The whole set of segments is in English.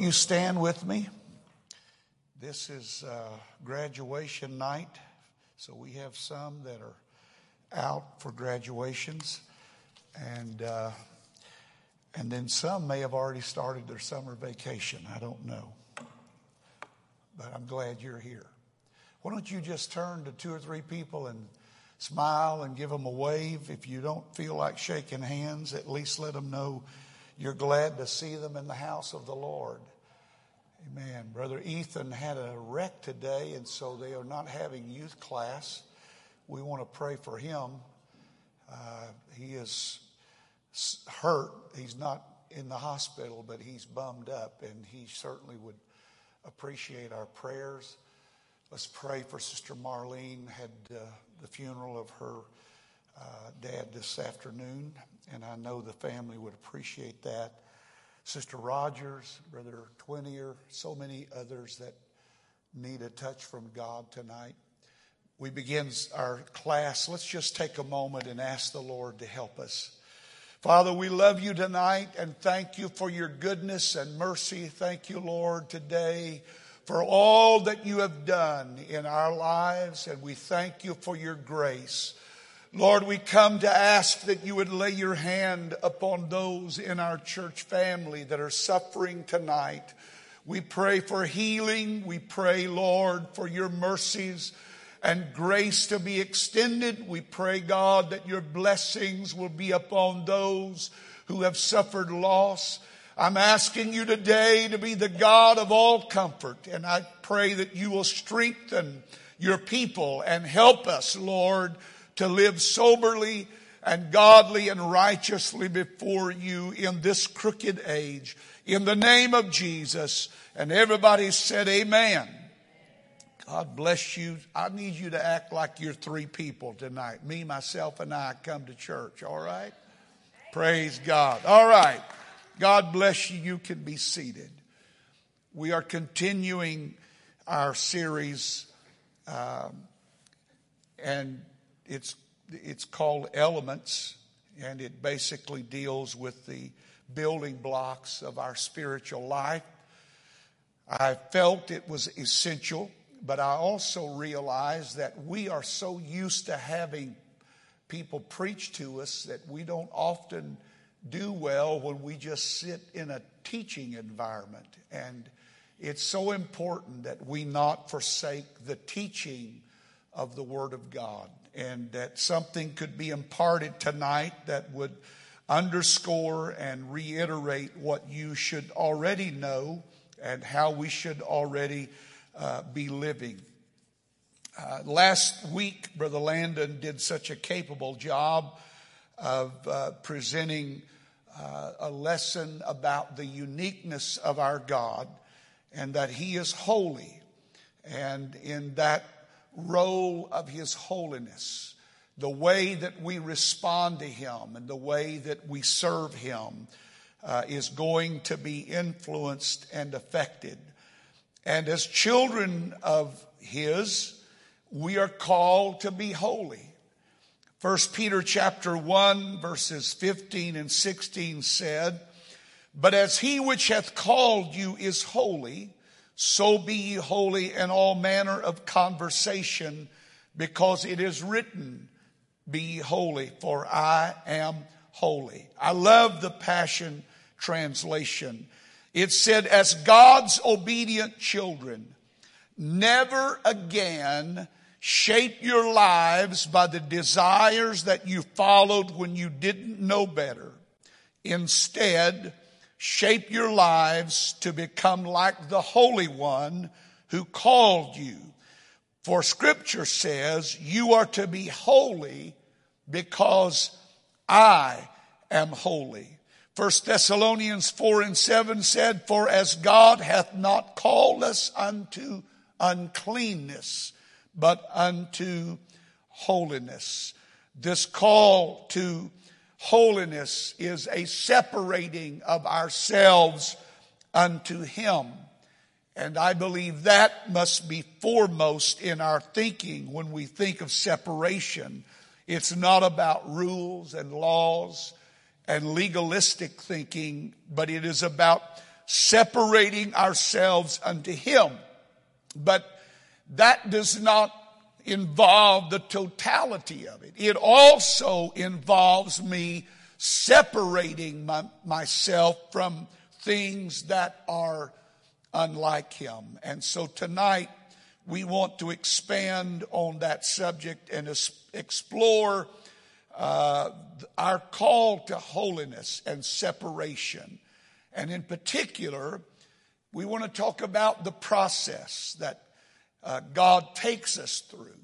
Won't you stand with me? This is graduation night, so we have some that are out for graduations, and then some may have already started their summer vacation. I don't know, but I'm glad you're here. Why don't you just turn to two or three people and smile and give them a wave. If you don't feel like shaking hands, at least let them know you're glad to see them in the house of the Lord. Amen. Brother Ethan had a wreck today, and so they are not having youth class. We want to pray for him. He is hurt. He's not in the hospital, but he's bummed up, and he certainly would appreciate our prayers. Let's pray for Sister Marlene. Had the funeral of her dad this afternoon, and I know the family would appreciate that. Sister Rogers, Brother Twinier, so many others that need a touch from God tonight. We begin our class. Let's just take a moment and ask the Lord to help us. Father, we love you tonight and thank you for your goodness and mercy. Thank you, Lord, today for all that you have done in our lives, and we thank you for your grace. Lord, we come to ask that you would lay your hand upon those in our church family that are suffering tonight. We pray for healing. We pray, Lord, for your mercies and grace to be extended. We pray, God, that your blessings will be upon those who have suffered loss. I'm asking you today to be the God of all comfort, and I pray that you will strengthen your people and help us, Lord, to live soberly and godly and righteously before you in this crooked age. In the name of Jesus. And everybody said amen. God bless you. I need you to act like you're three people tonight. Me, myself, and I come to church. All right? Praise God. All right. God bless you. You can be seated. We are continuing our series, and it's called Elements, and it basically deals with the building blocks of our spiritual life. I felt it was essential, but I also realized that we are so used to having people preach to us that we don't often do well when we just sit in a teaching environment. And it's so important that we not forsake the teaching of the Word of God, and that something could be imparted tonight that would underscore and reiterate what you should already know and how we should already be living. Last week, Brother Landon did such a capable job of presenting a lesson about the uniqueness of our God and that He is holy, and in that role of His holiness, the way that we respond to Him and the way that we serve Him is going to be influenced and affected. And as children of His, we are called to be holy. 1 Peter chapter 1 verses 15 and 16 said, "But as He which hath called you is holy, so be ye holy in all manner of conversation, because it is written, be ye holy, for I am holy." I love the Passion Translation. It said, "As God's obedient children, never again shape your lives by the desires that you followed when you didn't know better. Instead, shape your lives to become like the Holy One who called you. For Scripture says, you are to be holy because I am holy." 1 Thessalonians 4 and 7 said, "For as God hath not called us unto uncleanness, but unto holiness." This call to holiness is a separating of ourselves unto Him. And I believe that must be foremost in our thinking when we think of separation. It's not about rules and laws and legalistic thinking, but it is about separating ourselves unto Him. But that does not involve the totality of it. It also involves me separating myself from things that are unlike Him. And so tonight we want to expand on that subject and explore our call to holiness and separation. And in particular, we want to talk about the process that God takes us through.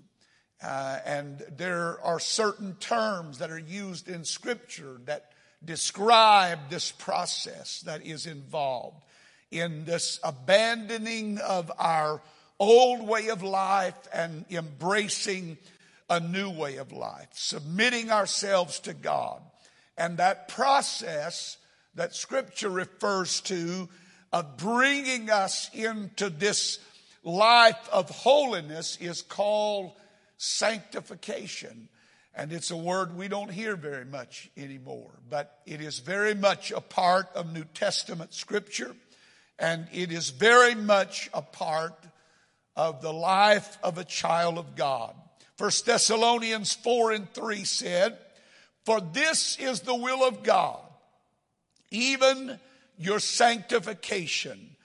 And there are certain terms that are used in Scripture that describe this process that is involved in this abandoning of our old way of life and embracing a new way of life, submitting ourselves to God. And that process that Scripture refers to of bringing us into this life of holiness is called sanctification. And it's a word we don't hear very much anymore, but it is very much a part of New Testament Scripture, and it is very much a part of the life of a child of God. 1 Thessalonians 4:3 said, "For this is the will of God, even your sanctification,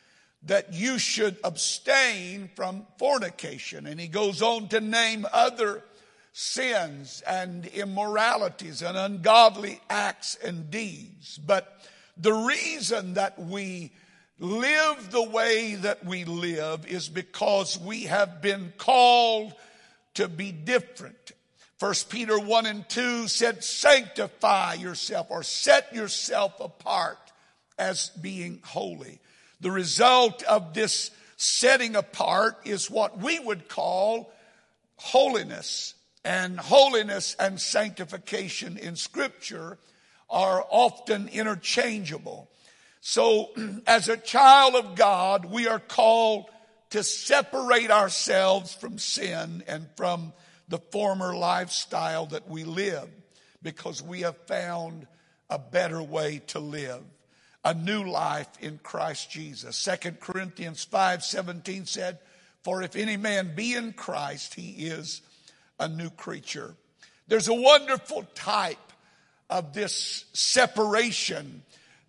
that you should abstain from fornication." And he goes on to name other sins and immoralities and ungodly acts and deeds. But the reason that we live the way that we live is because we have been called to be different. 1 Peter 1:2 said, "Sanctify yourself," or set yourself apart as being holy. The result of this setting apart is what we would call holiness. And holiness and sanctification in Scripture are often interchangeable. So as a child of God, we are called to separate ourselves from sin and from the former lifestyle that we live, because we have found a better way to live, a new life in Christ Jesus. 2 Corinthians 5:17 said, "For if any man be in Christ, he is a new creature." There's a wonderful type of this separation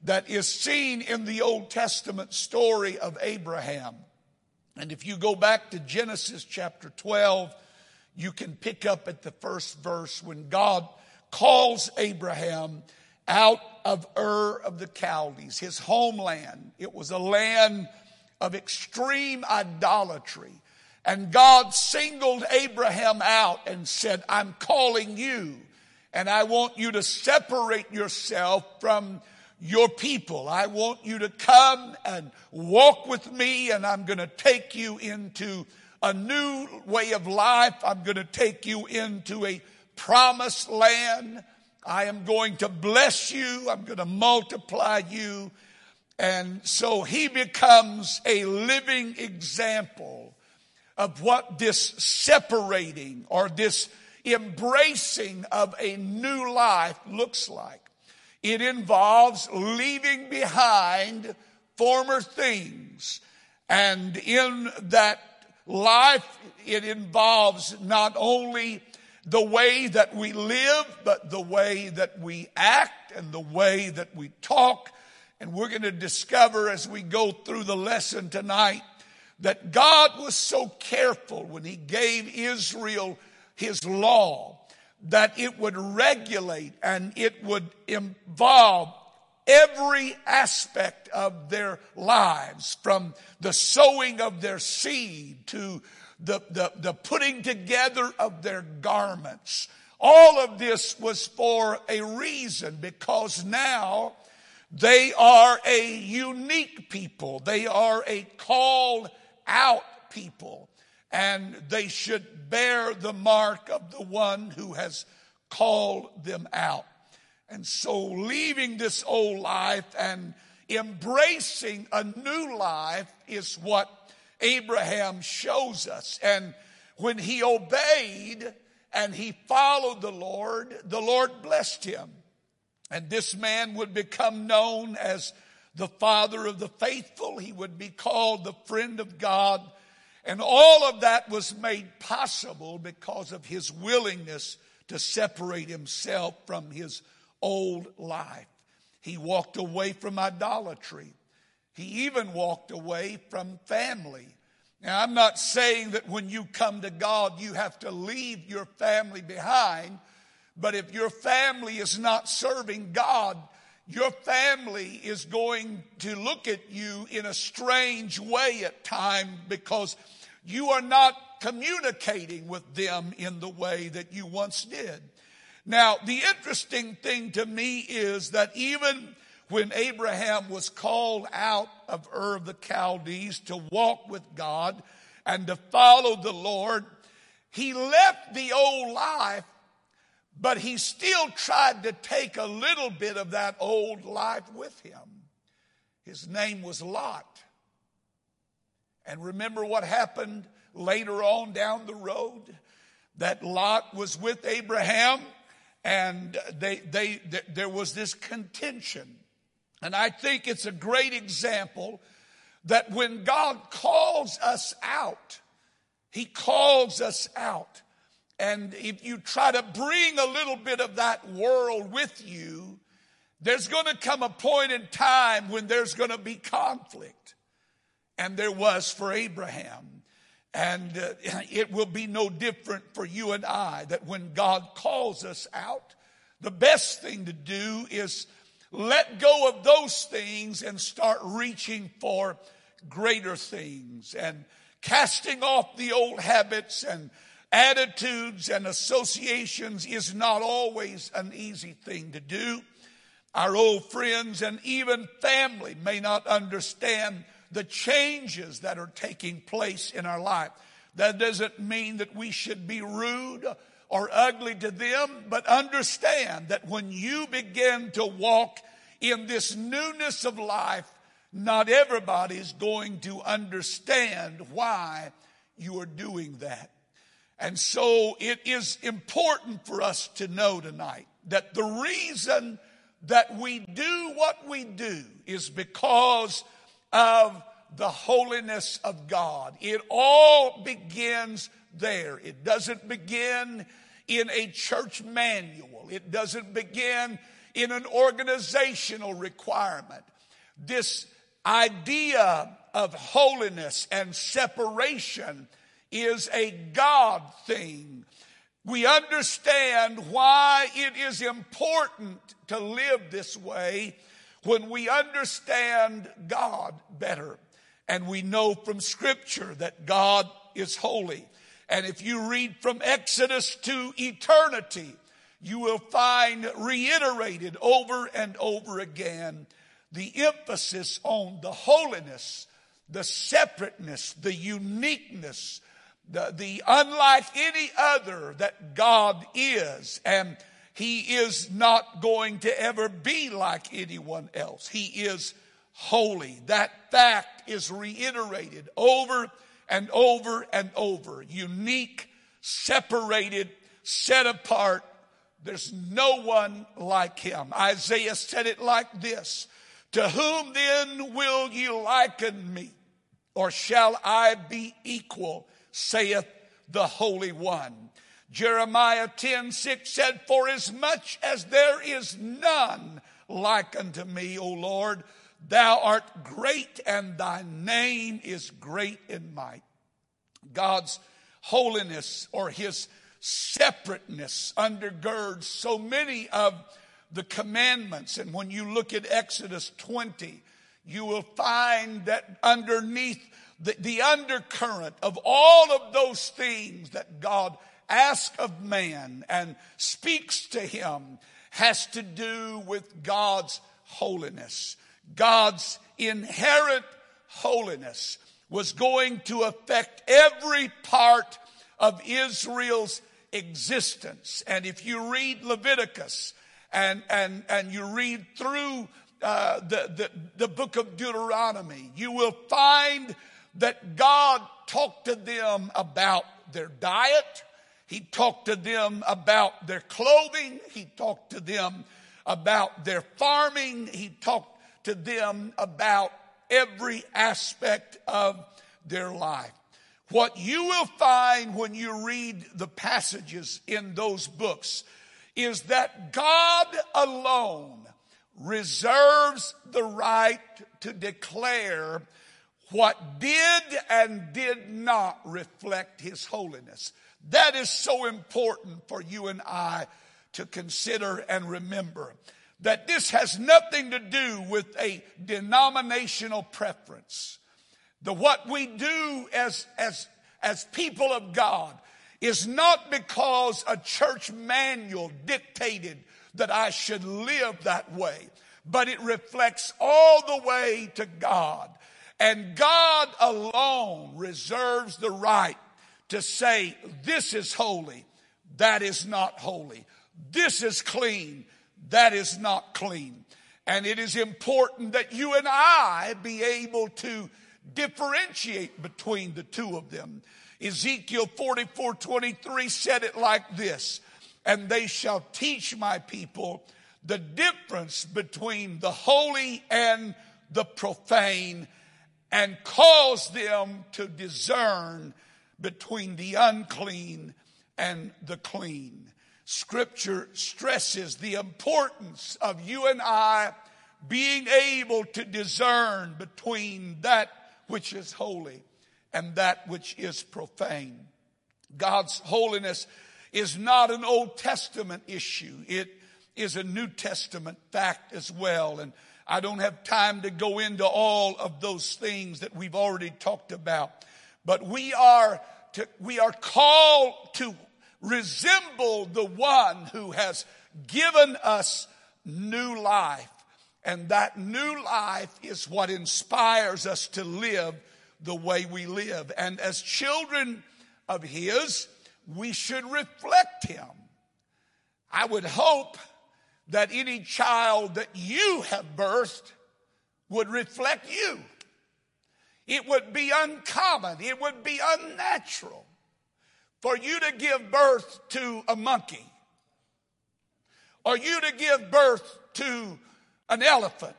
that is seen in the Old Testament story of Abraham. And if you go back to Genesis chapter 12, you can pick up at the first verse when God calls Abraham out of Ur of the Chaldees, his homeland. It was a land of extreme idolatry. And God singled Abraham out and said, "I'm calling you, and I want you to separate yourself from your people. I want you to come and walk with me, and I'm going to take you into a new way of life. I'm going to take you into a promised land. I am going to bless you. I'm going to multiply you." And so he becomes a living example of what this separating or this embracing of a new life looks like. It involves leaving behind former things. And in that life, it involves not only the way that we live, but the way that we act and the way that we talk. And we're going to discover as we go through the lesson tonight that God was so careful when He gave Israel His law that it would regulate and it would involve every aspect of their lives, from the sowing of their seed to the putting together of their garments. All of this was for a reason, because now they are a unique people. They are a called out people. And they should bear the mark of the one who has called them out. And so leaving this old life and embracing a new life is what Abraham shows us. And when he obeyed and he followed the Lord blessed him. And this man would become known as the father of the faithful. He would be called the friend of God. And all of that was made possible because of his willingness to separate himself from his old life. He walked away from idolatry. He even walked away from family. Now, I'm not saying that when you come to God, you have to leave your family behind. But if your family is not serving God, your family is going to look at you in a strange way at times because you are not communicating with them in the way that you once did. Now, the interesting thing to me is that even when Abraham was called out of Ur of the Chaldees to walk with God and to follow the Lord, he left the old life, but he still tried to take a little bit of that old life with him. His name was Lot. And remember what happened later on down the road? That Lot was with Abraham, and there was this contention. And I think it's a great example that when God calls us out, he calls us out. And if you try to bring a little bit of that world with you, there's going to come a point in time when there's going to be conflict. And there was for Abraham. And it will be no different for you and I, that when God calls us out, the best thing to do is let go of those things and start reaching for greater things and casting off the old habits and attitudes and associations is not always an easy thing to do. Our old friends and even family may not understand the changes that are taking place in our life. That doesn't mean that we should be rude or ugly to them, but understand that when you begin to walk in this newness of life, not everybody's going to understand why you are doing that. And so it is important for us to know tonight that the reason that we do what we do is because of the holiness of God. It all begins there. It doesn't begin in a church manual. It doesn't begin in an organizational requirement. This idea of holiness and separation is a God thing. We understand why it is important to live this way when we understand God better. And we know from Scripture that God is holy. And if you read from Exodus to eternity, you will find reiterated over and over again the emphasis on the holiness, the separateness, the uniqueness, the unlike any other that God is, and he is not going to ever be like anyone else. He is holy. That fact is reiterated over and over and over. Unique, separated, set apart. There's no one like him. Isaiah said it like this: "To whom then will you liken me? Or shall I be equal? Saith the Holy One." Jeremiah 10:6 said, "For as much as there is none like unto me, O Lord, thou art great, and thy name is great in might." God's holiness or his separateness undergirds so many of the commandments. And when you look at Exodus 20, you will find that underneath the undercurrent of all of those things that God asks of man and speaks to him has to do with God's holiness. God's inherent holiness was going to affect every part of Israel's existence. And if you read Leviticus and you read through the book of Deuteronomy, you will find that God talked to them about their diet. He talked to them about their clothing. He talked to them about their farming. He talked to them about every aspect of their life. What you will find when you read the passages in those books is that God alone reserves the right to declare what did and did not reflect His holiness. That is so important for you and I to consider and remember, that this has nothing to do with a denominational preference. What we do as people of God is not because a church manual dictated that I should live that way, but it reflects all the way to God. And God alone reserves the right to say, this is holy, that is not holy. This is clean, that is not clean. And it is important that you and I be able to differentiate between the two of them. Ezekiel 44:23 said it like this: and they shall teach my people the difference between the holy and the profane, and cause them to discern between the unclean and the clean. Scripture stresses the importance of you and I being able to discern between that which is holy and that which is profane. God's holiness is not an Old Testament issue. It is a New Testament fact as well. And I don't have time to go into all of those things that we've already talked about. But we are called to resemble the one who has given us new life. And that new life is what inspires us to live the way we live. And as children of His, we should reflect Him. I would hope that any child that you have birthed would reflect you. It would be uncommon, it would be unnatural for you to give birth to a monkey, or you to give birth to an elephant.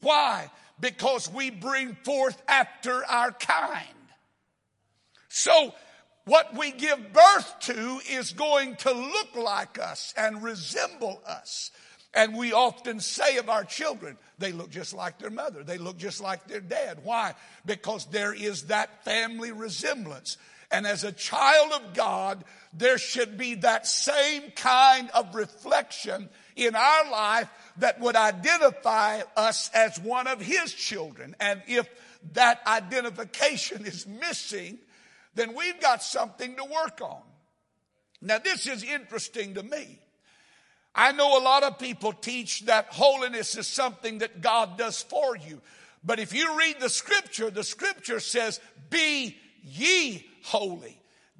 Why? Because we bring forth after our kind. So what we give birth to is going to look like us and resemble us. And we often say of our children, they look just like their mother. They look just like their dad. Why? Because there is that family resemblance. And as a child of God, there should be that same kind of reflection in our life that would identify us as one of His children. And if that identification is missing, then we've got something to work on. Now, this is interesting to me. I know a lot of people teach that holiness is something that God does for you. But if you read the Scripture says, be ye holy.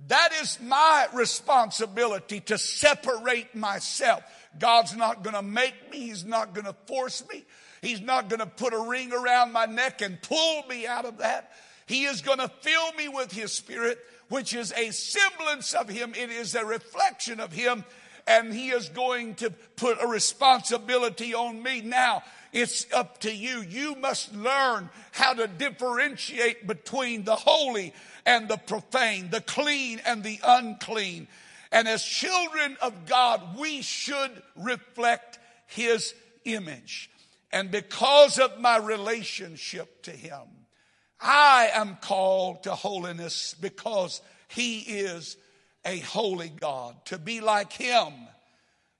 That is my responsibility, to separate myself. God's not going to make me. He's not going to force me. He's not going to put a ring around my neck and pull me out of that. He is going to fill me with His Spirit, which is a semblance of Him. It is a reflection of Him. And He is going to put a responsibility on me. Now, it's up to you. You must learn how to differentiate between the holy and the profane, the clean and the unclean. And as children of God, we should reflect His image. And because of my relationship to Him, I am called to holiness, because He is a holy God. To be like Him,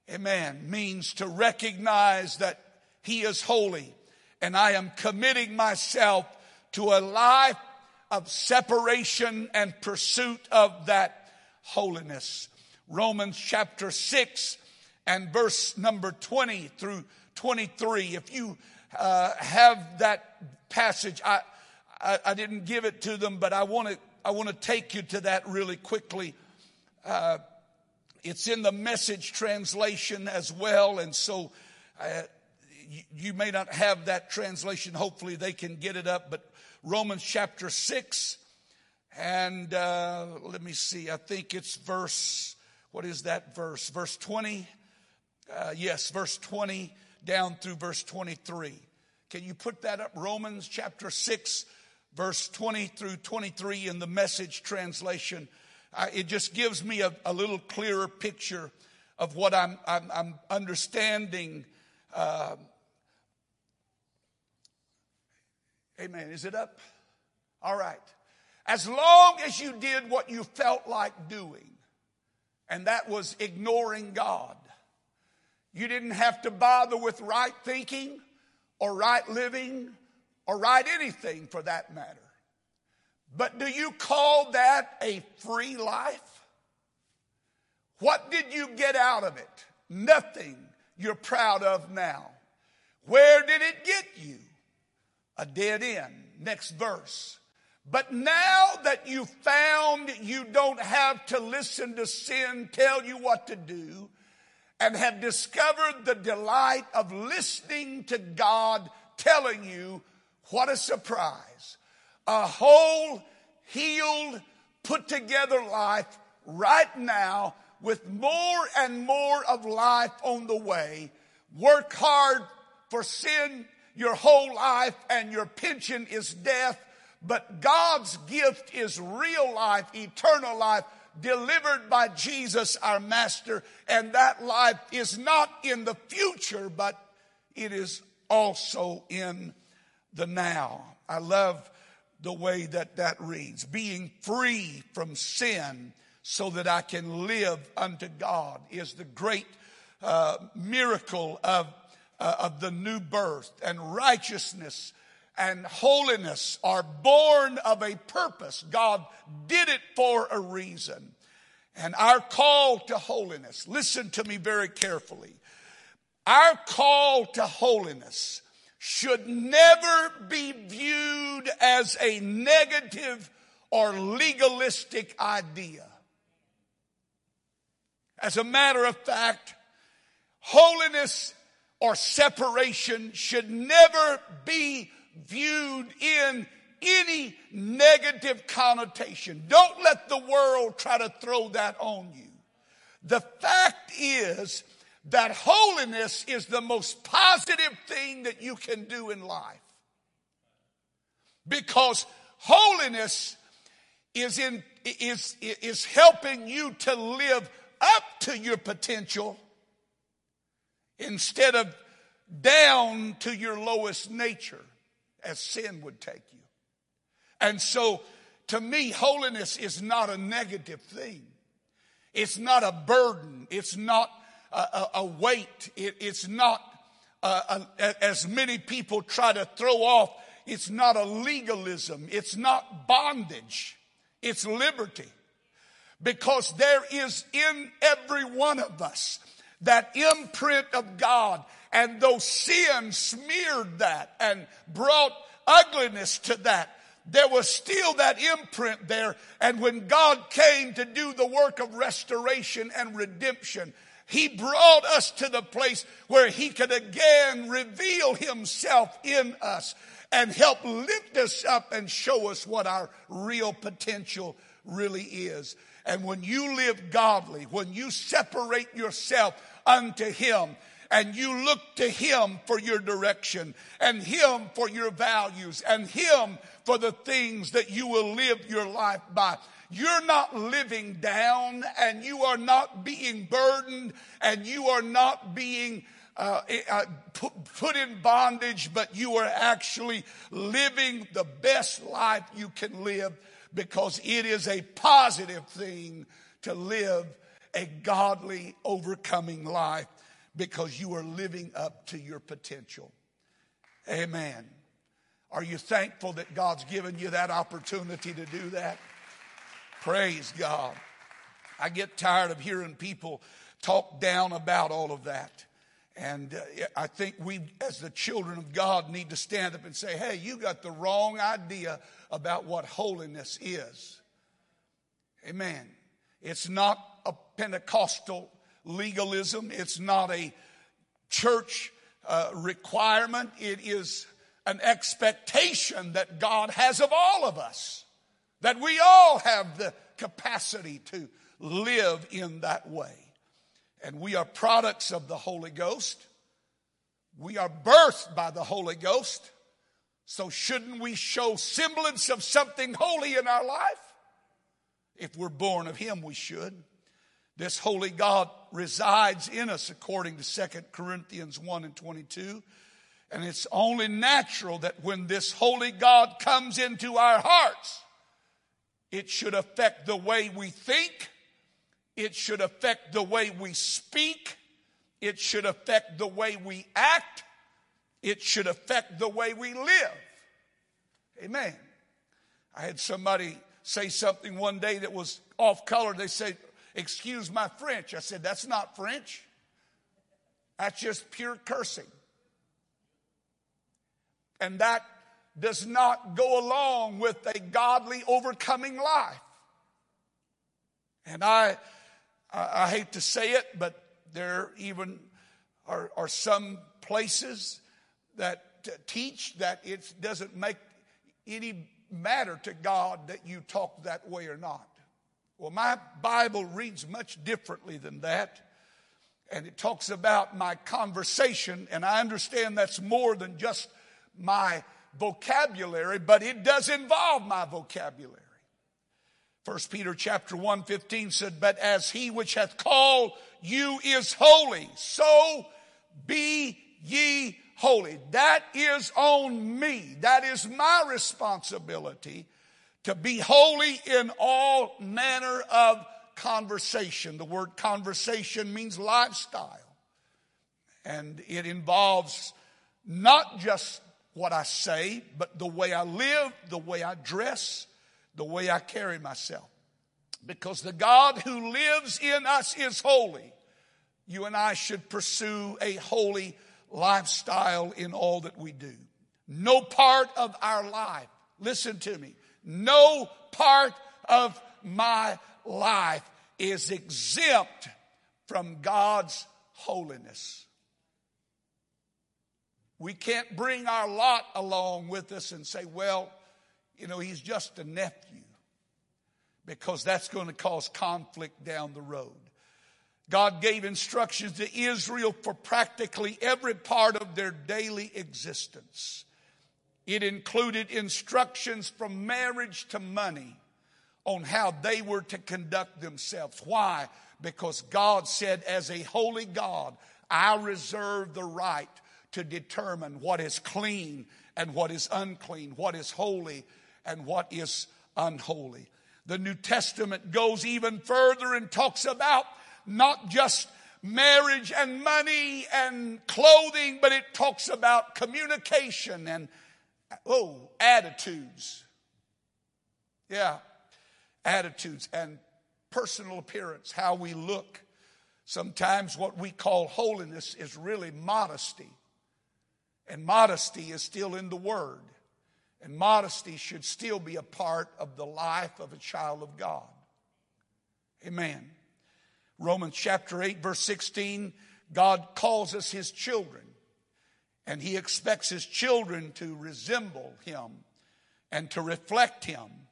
amen, means to recognize that He is holy, and I am committing myself to a life of separation and pursuit of that holiness. Romans chapter 6 and verse number 20 through 23. If you have that passage, I didn't give it to them, but I want to take you to that really quickly. It's in the Message translation as well, and so you may not have that translation. Hopefully they can get it up. But Romans chapter 6, and let me see. I think it's verse, what is that verse? Verse 20? Yes, verse 20 down through verse 23. Can you put that up? Romans chapter 6, verse 20 through 23 in the Message translation. It just gives me a little clearer picture of what I'm understanding. Amen. Is it up? All right. As long as you did what you felt like doing, and that was ignoring God, you didn't have to bother with right thinking or right living or right anything for that matter. But do you call that a free life? What did you get out of it? Nothing you're proud of now. Where did it get you? A dead end. Next verse. But now that you found you don't have to listen to sin tell you what to do, and have discovered the delight of listening to God telling you, what a surprise. A whole, healed, put together life right now with more and more of life on the way. Work hard for sin your whole life and your pension is death. But God's gift is real life, eternal life, delivered by Jesus our Master. And that life is not in the future, but it is also in the now. I love the way that reads. Being free from sin so that I can live unto God is the great miracle of the new birth. And righteousness and holiness are born of a purpose. God did it for a reason. And our call to holiness, listen to me very carefully. Our call to holiness should never be viewed as a negative or legalistic idea. As a matter of fact, holiness or separation should never be viewed in any negative connotation. Don't let the world try to throw that on you. The fact is that holiness is the most positive thing that you can do in life. Because holiness is helping you to live up to your potential instead of down to your lowest nature, as sin would take you. And so, to me, holiness is not a negative thing. It's not a burden. It's not a weight. It's not, as many people try to throw off, it's not a legalism. It's not bondage. It's liberty. Because there is in every one of us that imprint of God. And though sin smeared that and brought ugliness to that, there was still that imprint there. And when God came to do the work of restoration and redemption, He brought us to the place where He could again reveal Himself in us and help lift us up and show us what our real potential really is. And when you live godly, when you separate yourself unto Him, and you look to Him for your direction, and Him for your values, and Him for the things that you will live your life by, you're not living down, and you are not being burdened, and you are not being put in bondage, but you are actually living the best life you can live, because it is a positive thing to live a godly, overcoming life, because you are living up to your potential. Amen. Are you thankful that God's given you that opportunity to do that? Praise God. I get tired of hearing people talk down about all of that. And I think we, as the children of God, need to stand up and say, hey, you got the wrong idea about what holiness is. Amen. It's not a Pentecostal legalism. It's not a church requirement. It is an expectation that God has of all of us, that we all have the capacity to live in that way. And we are products of the Holy Ghost, We are birthed by the Holy Ghost, so shouldn't we show semblance of something holy in our life? If we're born of Him, we should. This holy God resides in us according to 2 Corinthians 1:22. And it's only natural that when this holy God comes into our hearts, it should affect the way we think. It should affect the way we speak. It should affect the way we act. It should affect the way we live. Amen. I had somebody say something one day that was off color. They said, "Excuse my French." I said, "That's not French. That's just pure cursing. And that does not go along with a godly, overcoming life." And I hate to say it, but there even are some places that teach that it doesn't make any matter to God that you talk that way or not. Well, my Bible reads much differently than that. And it talks about my conversation. And I understand that's more than just my vocabulary, but it does involve my vocabulary. 1 Peter chapter 1:15 said, "But as he which hath called you is holy, so be ye holy." That is on me. That is my responsibility to be holy in all manner of conversation. The word conversation means lifestyle. And it involves not just what I say, but the way I live, the way I dress, the way I carry myself. Because the God who lives in us is holy. You and I should pursue a holy lifestyle in all that we do. No part of our life, listen to me, no part of my life is exempt from God's holiness. We can't bring our Lot along with us and say, "Well, you know, he's just a nephew," because that's going to cause conflict down the road. God gave instructions to Israel for practically every part of their daily existence. It included instructions from marriage to money on how they were to conduct themselves. Why? Because God said, as a holy God, I reserve the right to determine what is clean and what is unclean, what is holy and what is unholy. The New Testament goes even further and talks about not just marriage and money and clothing, but it talks about communication and, attitudes. Yeah, attitudes and personal appearance, how we look. Sometimes what we call holiness is really modesty. And modesty is still in the Word. And modesty should still be a part of the life of a child of God. Amen. Romans chapter 8, verse 16, God calls us His children. And He expects His children to resemble Him and to reflect Him.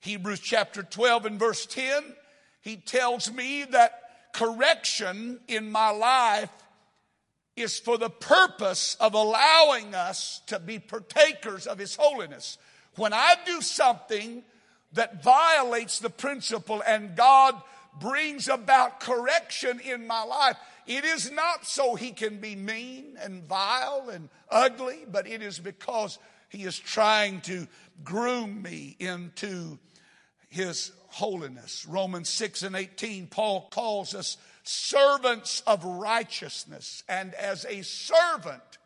Hebrews chapter 12 and verse 10, He tells me that correction in my life is for the purpose of allowing us to be partakers of His holiness. When I do something that violates the principle and God brings about correction in my life, it is not so He can be mean and vile and ugly, but it is because He is trying to groom me into His holiness. Romans 6 and 18, Paul calls us servants of righteousness. And as a servant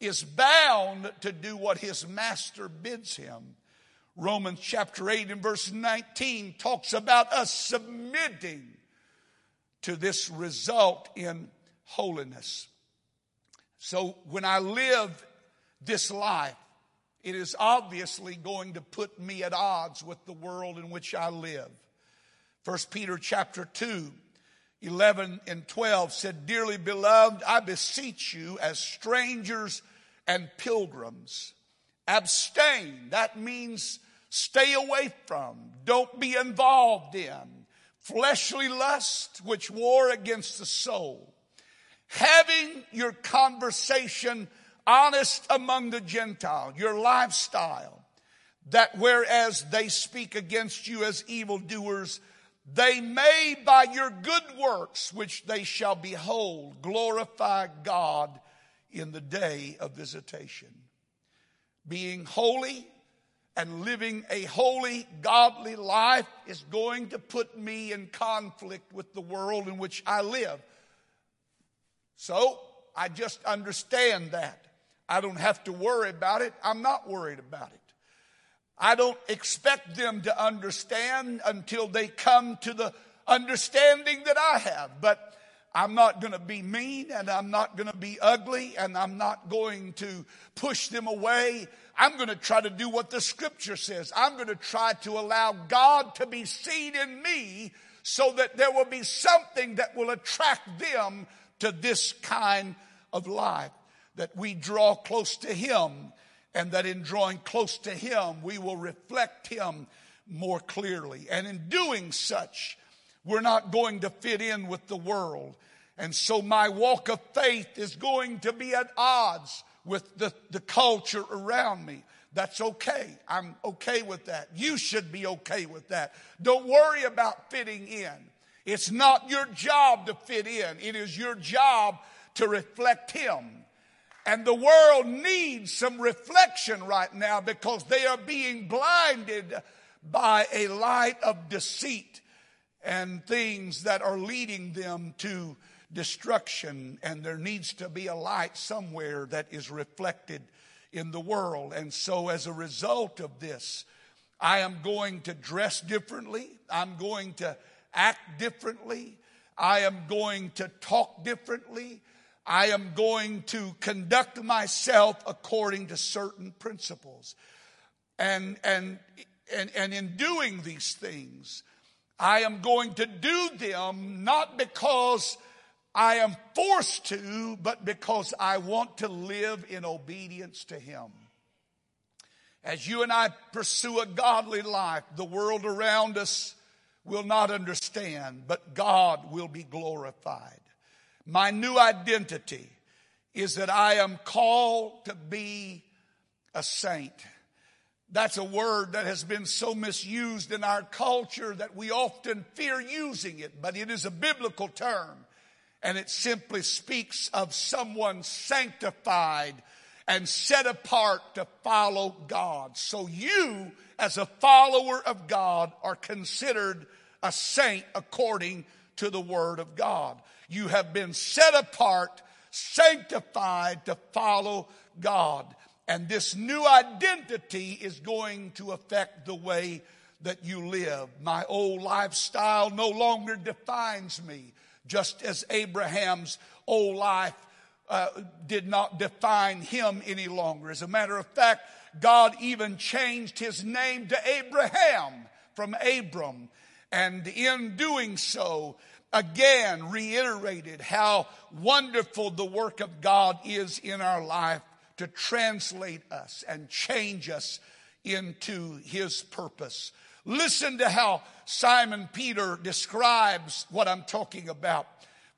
is bound to do what his master bids him. Romans chapter 8 and verse 19 talks about us submitting to this result in holiness. So when I live this life, it is obviously going to put me at odds with the world in which I live. 1 Peter chapter 2, 11 and 12 said, "Dearly beloved, I beseech you as strangers and pilgrims, abstain." That means stay away from, don't be involved in, fleshly lust which war against the soul, Having your conversation honest among the Gentiles, your lifestyle, that whereas they speak against you as evildoers, they may by your good works, which they shall behold, glorify God in the day of visitation. Being holy and living a holy, godly life is going to put me in conflict with the world in which I live. So I just understand that. I don't have to worry about it. I'm not worried about it. I don't expect them to understand until they come to the understanding that I have. But I'm not going to be mean, and I'm not going to be ugly, and I'm not going to push them away. I'm going to try to do what the Scripture says. I'm going to try to allow God to be seen in me so that there will be something that will attract them to this kind of life, that we draw close to Him, and that in drawing close to Him, we will reflect Him more clearly. And in doing such, we're not going to fit in with the world. And so my walk of faith is going to be at odds with the culture around me. That's okay. I'm okay with that. You should be okay with that. Don't worry about fitting in. It's not your job to fit in. It is your job to reflect Him. And the world needs some reflection right now because they are being blinded by a light of deceit and things that are leading them to destruction. And there needs to be a light somewhere that is reflected in the world. And so as a result of this, I am going to dress differently. I'm going to act differently. I am going to talk differently. I am going to conduct myself according to certain principles. And in doing these things, I am going to do them not because I am forced to, but because I want to live in obedience to Him. As you and I pursue a godly life, the world around us will not understand, but God will be glorified. My new identity is that I am called to be a saint. That's a word that has been so misused in our culture that we often fear using it, but it is a biblical term, and it simply speaks of someone sanctified and set apart to follow God. So you, as a follower of God, are considered a saint according to the Word of God. You have been set apart, sanctified to follow God. And this new identity is going to affect the way that you live. My old lifestyle no longer defines me, just as Abraham's old life did not define him any longer. As a matter of fact, God even changed his name to Abraham from Abram. And in doing so, again reiterated how wonderful the work of God is in our life to translate us and change us into His purpose. Listen to how Simon Peter describes what I'm talking about.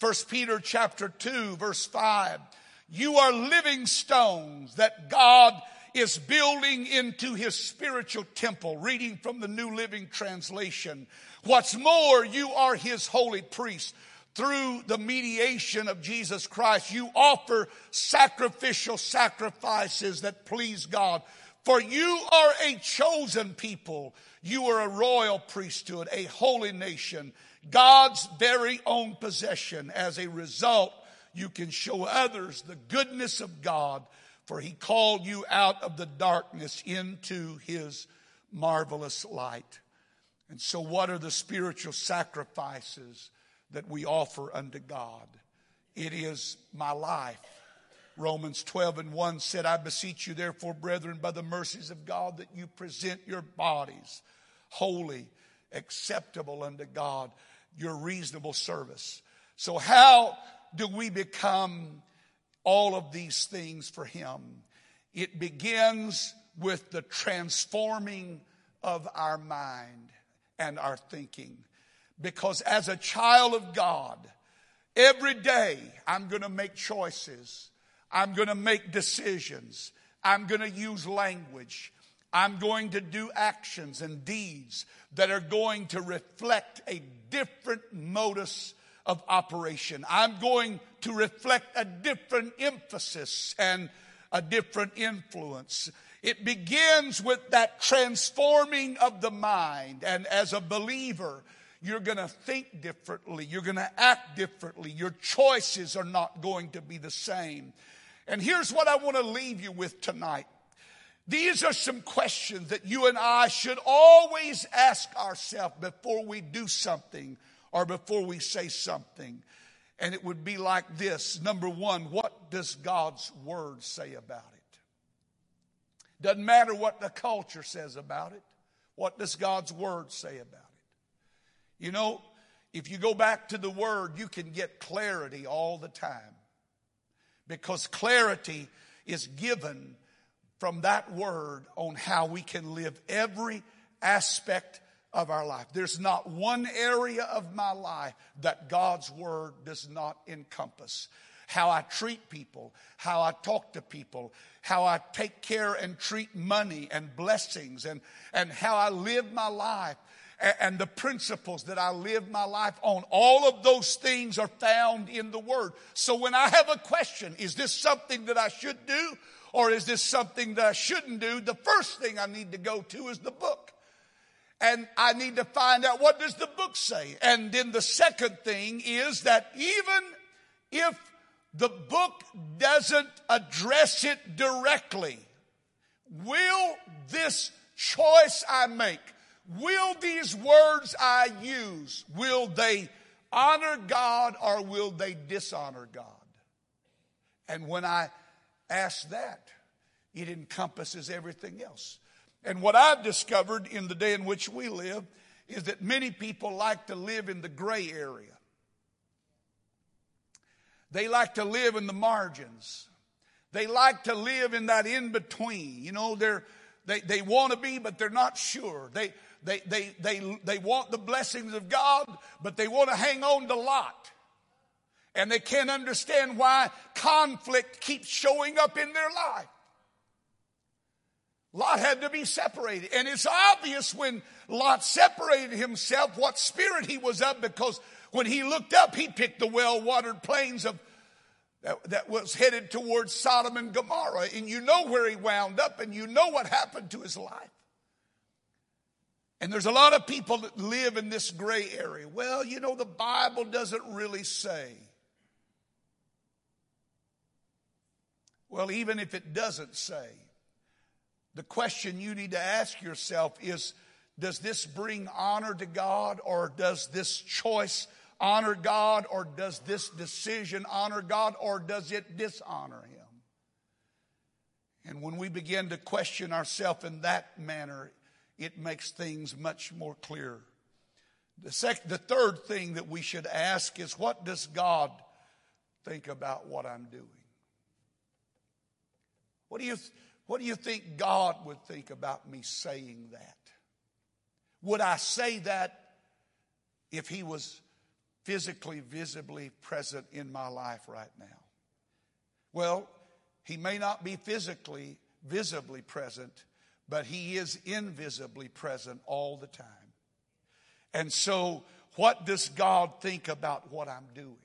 1 Peter chapter 2, verse 5. You are living stones that God is building into His spiritual temple. Reading from the New Living Translation. What's more, you are His holy priest. Through the mediation of Jesus Christ, you offer sacrificial sacrifices that please God. For you are a chosen people. You are a royal priesthood, a holy nation, God's very own possession. As a result, you can show others the goodness of God, for He called you out of the darkness into His marvelous light. And so what are the spiritual sacrifices that we offer unto God? It is my life. Romans 12:1 said, I beseech you therefore, brethren, by the mercies of God, that you present your bodies holy, acceptable unto God, your reasonable service. So how do we become all of these things for Him? It begins with the transforming of our mind and our thinking. Because as a child of God, Every day I'm going to make choices. I'm going to make decisions. I'm going to use language. I'm going to do actions and deeds that are going to reflect a different modus of operation. I'm going to reflect a different emphasis and a different influence. It begins with that transforming of the mind. And as a believer, you're going to think differently. You're going to act differently. Your choices are not going to be the same. And here's what I want to leave you with tonight. These are some questions that you and I should always ask ourselves before we do something or before we say something. And it would be like this. Number one, what does God's word say about it? Doesn't matter what the culture says about it. What does God's word say about it? You know, if you go back to the word, you can get clarity all the time. Because clarity is given from that word on how we can live every aspect of our life. There's not one area of my life that God's word does not encompass. How I treat people, how I talk to people, how I take care and treat money and blessings, and how I live my life, and the principles that I live my life on. All of those things are found in the word. So when I have a question, is this something that I should do? Or is this something that I shouldn't do? The first thing I need to go to is the book. And I need to find out, what does the book say? And then the second thing is that even if the book doesn't address it directly, will this choice I make, will these words I use, will they honor God or will they dishonor God? And when I ask that, it encompasses everything else. And what I've discovered in the day in which we live is that many people like to live in the gray area. They like to live in the margins. They like to live in that in-between. You know, they want to be, but they're not sure. They want the blessings of God, but they want to hang on to Lot. And they can't understand why conflict keeps showing up in their life. Lot had to be separated. And it's obvious when Lot separated himself what spirit he was of, because when he looked up, he picked the well-watered plains that was headed towards Sodom and Gomorrah. And you know where he wound up, and you know what happened to his life. And there's a lot of people that live in this gray area. Well, you know, the Bible doesn't really say. Well, even if it doesn't say, the question you need to ask yourself is, does this bring honor to God, or does this choice honor God, or does this decision honor God, or does it dishonor Him? And when we begin to question ourselves in that manner, it makes things much more clear. The third thing that we should ask is, what does God think about what I'm doing? What do you think God would think about me saying that? Would I say that if He was physically, visibly present in my life right now? Well, He may not be physically, visibly present, but He is invisibly present all the time. And so, what does God think about what I'm doing?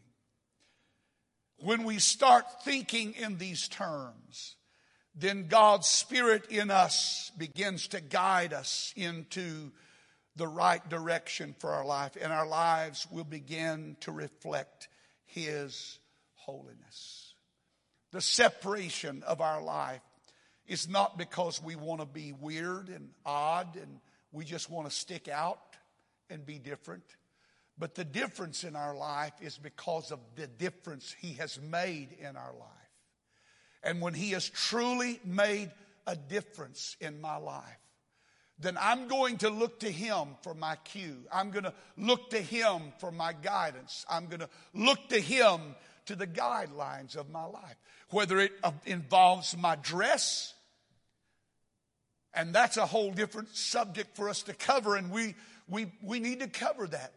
When we start thinking in these terms, then God's Spirit in us begins to guide us into the right direction for our life. And our lives will begin to reflect His holiness. The separation of our life is not because we want to be weird and odd and we just want to stick out and be different. But the difference in our life is because of the difference He has made in our life. And when He has truly made a difference in my life, then I'm going to look to Him for my cue. I'm going to look to Him for my guidance. I'm going to look to Him to the guidelines of my life. Whether it involves my dress, and that's a whole different subject for us to cover, and we need to cover that.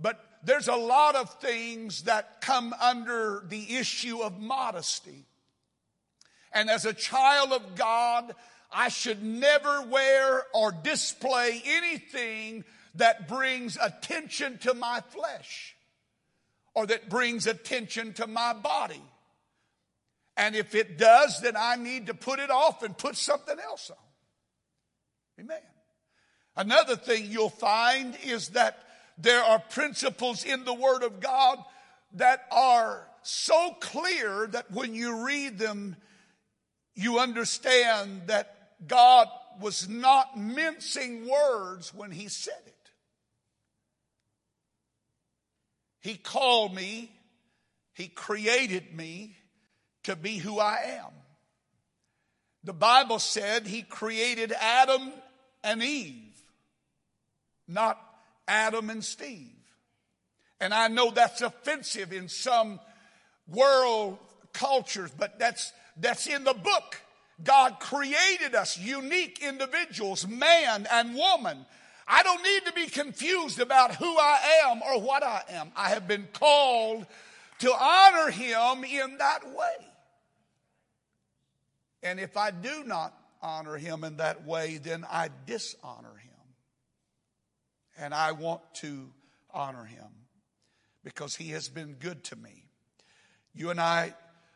But there's a lot of things that come under the issue of modesty. And as a child of God, I should never wear or display anything that brings attention to my flesh or that brings attention to my body. And if it does, then I need to put it off and put something else on. Amen. Another thing you'll find is that there are principles in the Word of God that are so clear that when you read them, you understand that God was not mincing words when He said it. He called me, He created me to be who I am. The Bible said He created Adam and Eve, not Adam and Steve. And I know that's offensive in some world cultures, but that's in the book. God created us unique individuals, man and woman. I don't need to be confused about who I am or what I am. I have been called to honor Him in that way. And if I do not honor Him in that way, then I dishonor Him. And I want to honor Him because He has been good to me. You and I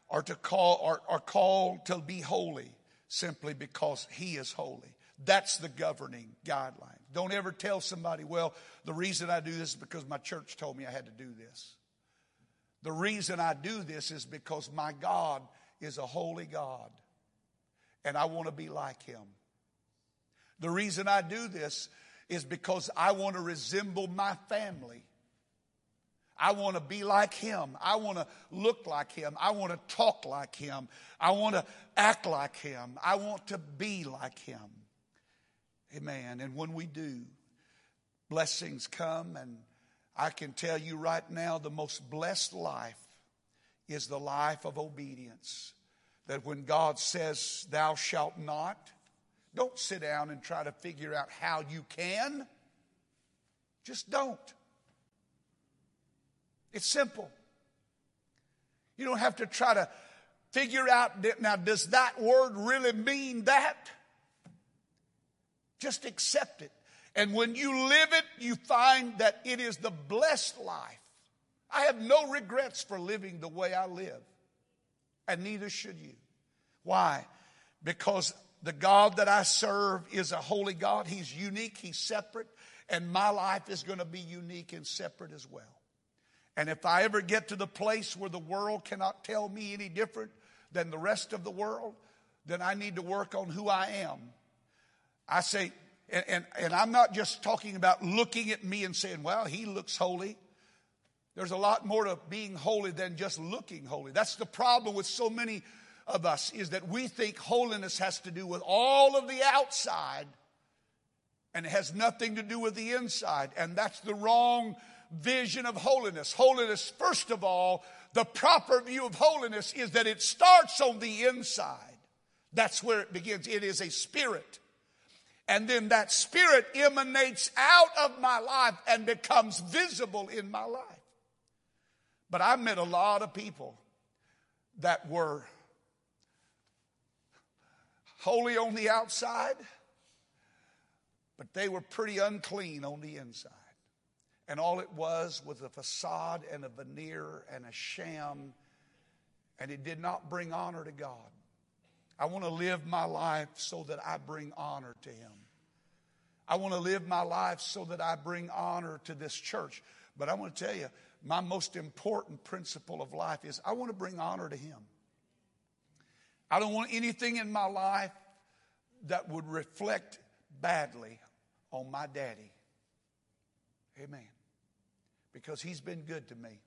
are called to be holy simply because He is holy. That's the governing guideline. Don't ever tell somebody, well, the reason I do this is because my church told me I had to do this. The reason I do this is because my God is a holy God, and I want to be like Him. The reason I do this is because I want to resemble my family. I want to be like Him. I want to look like Him. I want to talk like Him. I want to act like Him. I want to be like Him. Amen. And when we do, blessings come. And I can tell you right now, the most blessed life is the life of obedience. That when God says, thou shalt not, don't sit down and try to figure out how you can. Just don't. It's simple. You don't have to try to figure out, now does that word really mean that? Just accept it. And when you live it, you find that it is the blessed life. I have no regrets for living the way I live. And neither should you. Why? Because the God that I serve is a holy God. He's unique. He's separate. And my life is going to be unique and separate as well. And if I ever get to the place where the world cannot tell me any different than the rest of the world, then I need to work on who I am. I say, and I'm not just talking about looking at me and saying, well, he looks holy. There's a lot more to being holy than just looking holy. That's the problem with so many of us, is that we think holiness has to do with all of the outside and it has nothing to do with the inside. And that's the wrong vision of holiness. Holiness, first of all, the proper view of holiness is that it starts on the inside. That's where it begins. It is a spirit. And then that spirit emanates out of my life and becomes visible in my life. But I met a lot of people that were holy on the outside, but they were pretty unclean on the inside. And all it was a facade and a veneer and a sham, and it did not bring honor to God. I want to live my life so that I bring honor to Him. I want to live my life so that I bring honor to this church. But I want to tell you, my most important principle of life is I want to bring honor to Him. I don't want anything in my life that would reflect badly on my daddy. Amen. Because He's been good to me.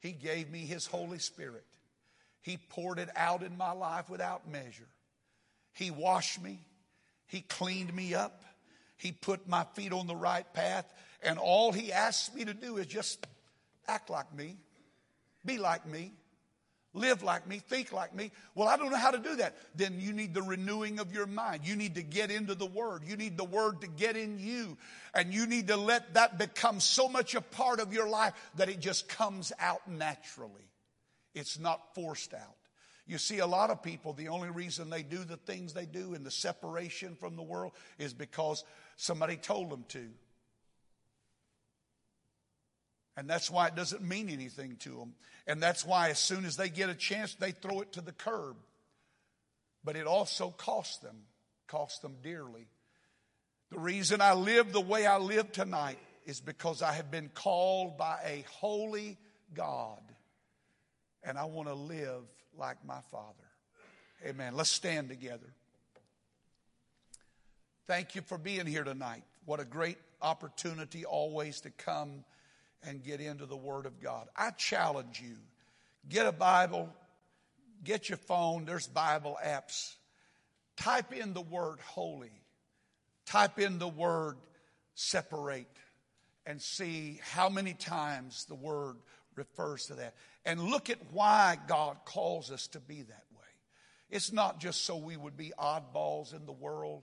He gave me His Holy Spirit. He poured it out in my life without measure. He washed me. He cleaned me up. He put my feet on the right path. And all He asks me to do is just act like me. Be like me. live like me, think like me. Well, I don't know how to do that. Then you need the renewing of your mind. You need to get into the Word. You need the Word to get in you. And you need to let that become so much a part of your life that it just comes out naturally. It's not forced out. You see, a lot of people, the only reason they do the things they do in the separation from the world is because somebody told them to. And that's why it doesn't mean anything to them. And that's why as soon as they get a chance, they throw it to the curb. But it also costs them dearly. The reason I live the way I live tonight is because I have been called by a holy God. And I want to live like my Father. Amen. Let's stand together. Thank you for being here tonight. What a great opportunity always to come and get into the Word of God. I challenge you, get a Bible, get your phone, there's Bible apps. Type in the word holy. Type in the word separate and see how many times the word refers to that. And look at why God calls us to be that way. It's not just so we would be oddballs in the world.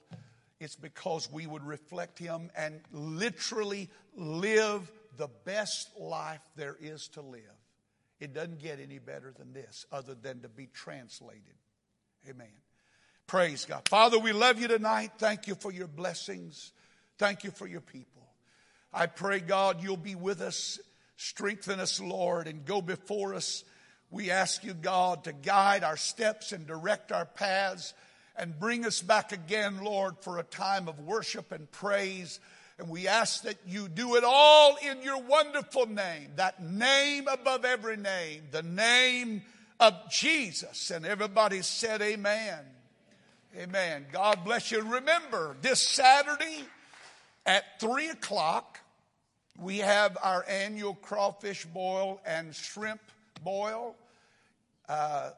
It's because we would reflect Him and literally live the best life there is to live. It doesn't get any better than this, other than to be translated. Amen. Praise God. Father, we love you tonight. Thank you for your blessings. Thank you for your people. I pray, God, you'll be with us. Strengthen us, Lord, and go before us. We ask you, God, to guide our steps and direct our paths and bring us back again, Lord, for a time of worship and praise. And we ask that you do it all in your wonderful name, that name above every name, the name of Jesus. And everybody said amen. Amen. God bless you. Remember, this Saturday at 3 o'clock, we have our annual crawfish boil and shrimp boil.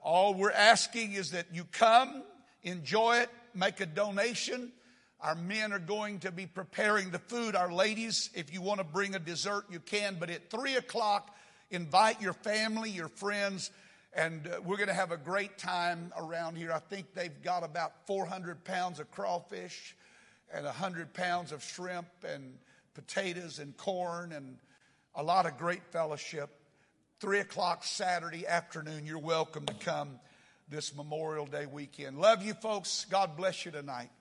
All we're asking is that you come, enjoy it, make a donation. Our men are going to be preparing the food. Our ladies, if you want to bring a dessert, you can. But at 3 o'clock, invite your family, your friends, and we're going to have a great time around here. I think they've got about 400 pounds of crawfish and 100 pounds of shrimp and potatoes and corn and a lot of great fellowship. 3 o'clock Saturday afternoon, you're welcome to come this Memorial Day weekend. Love you folks. God bless you tonight.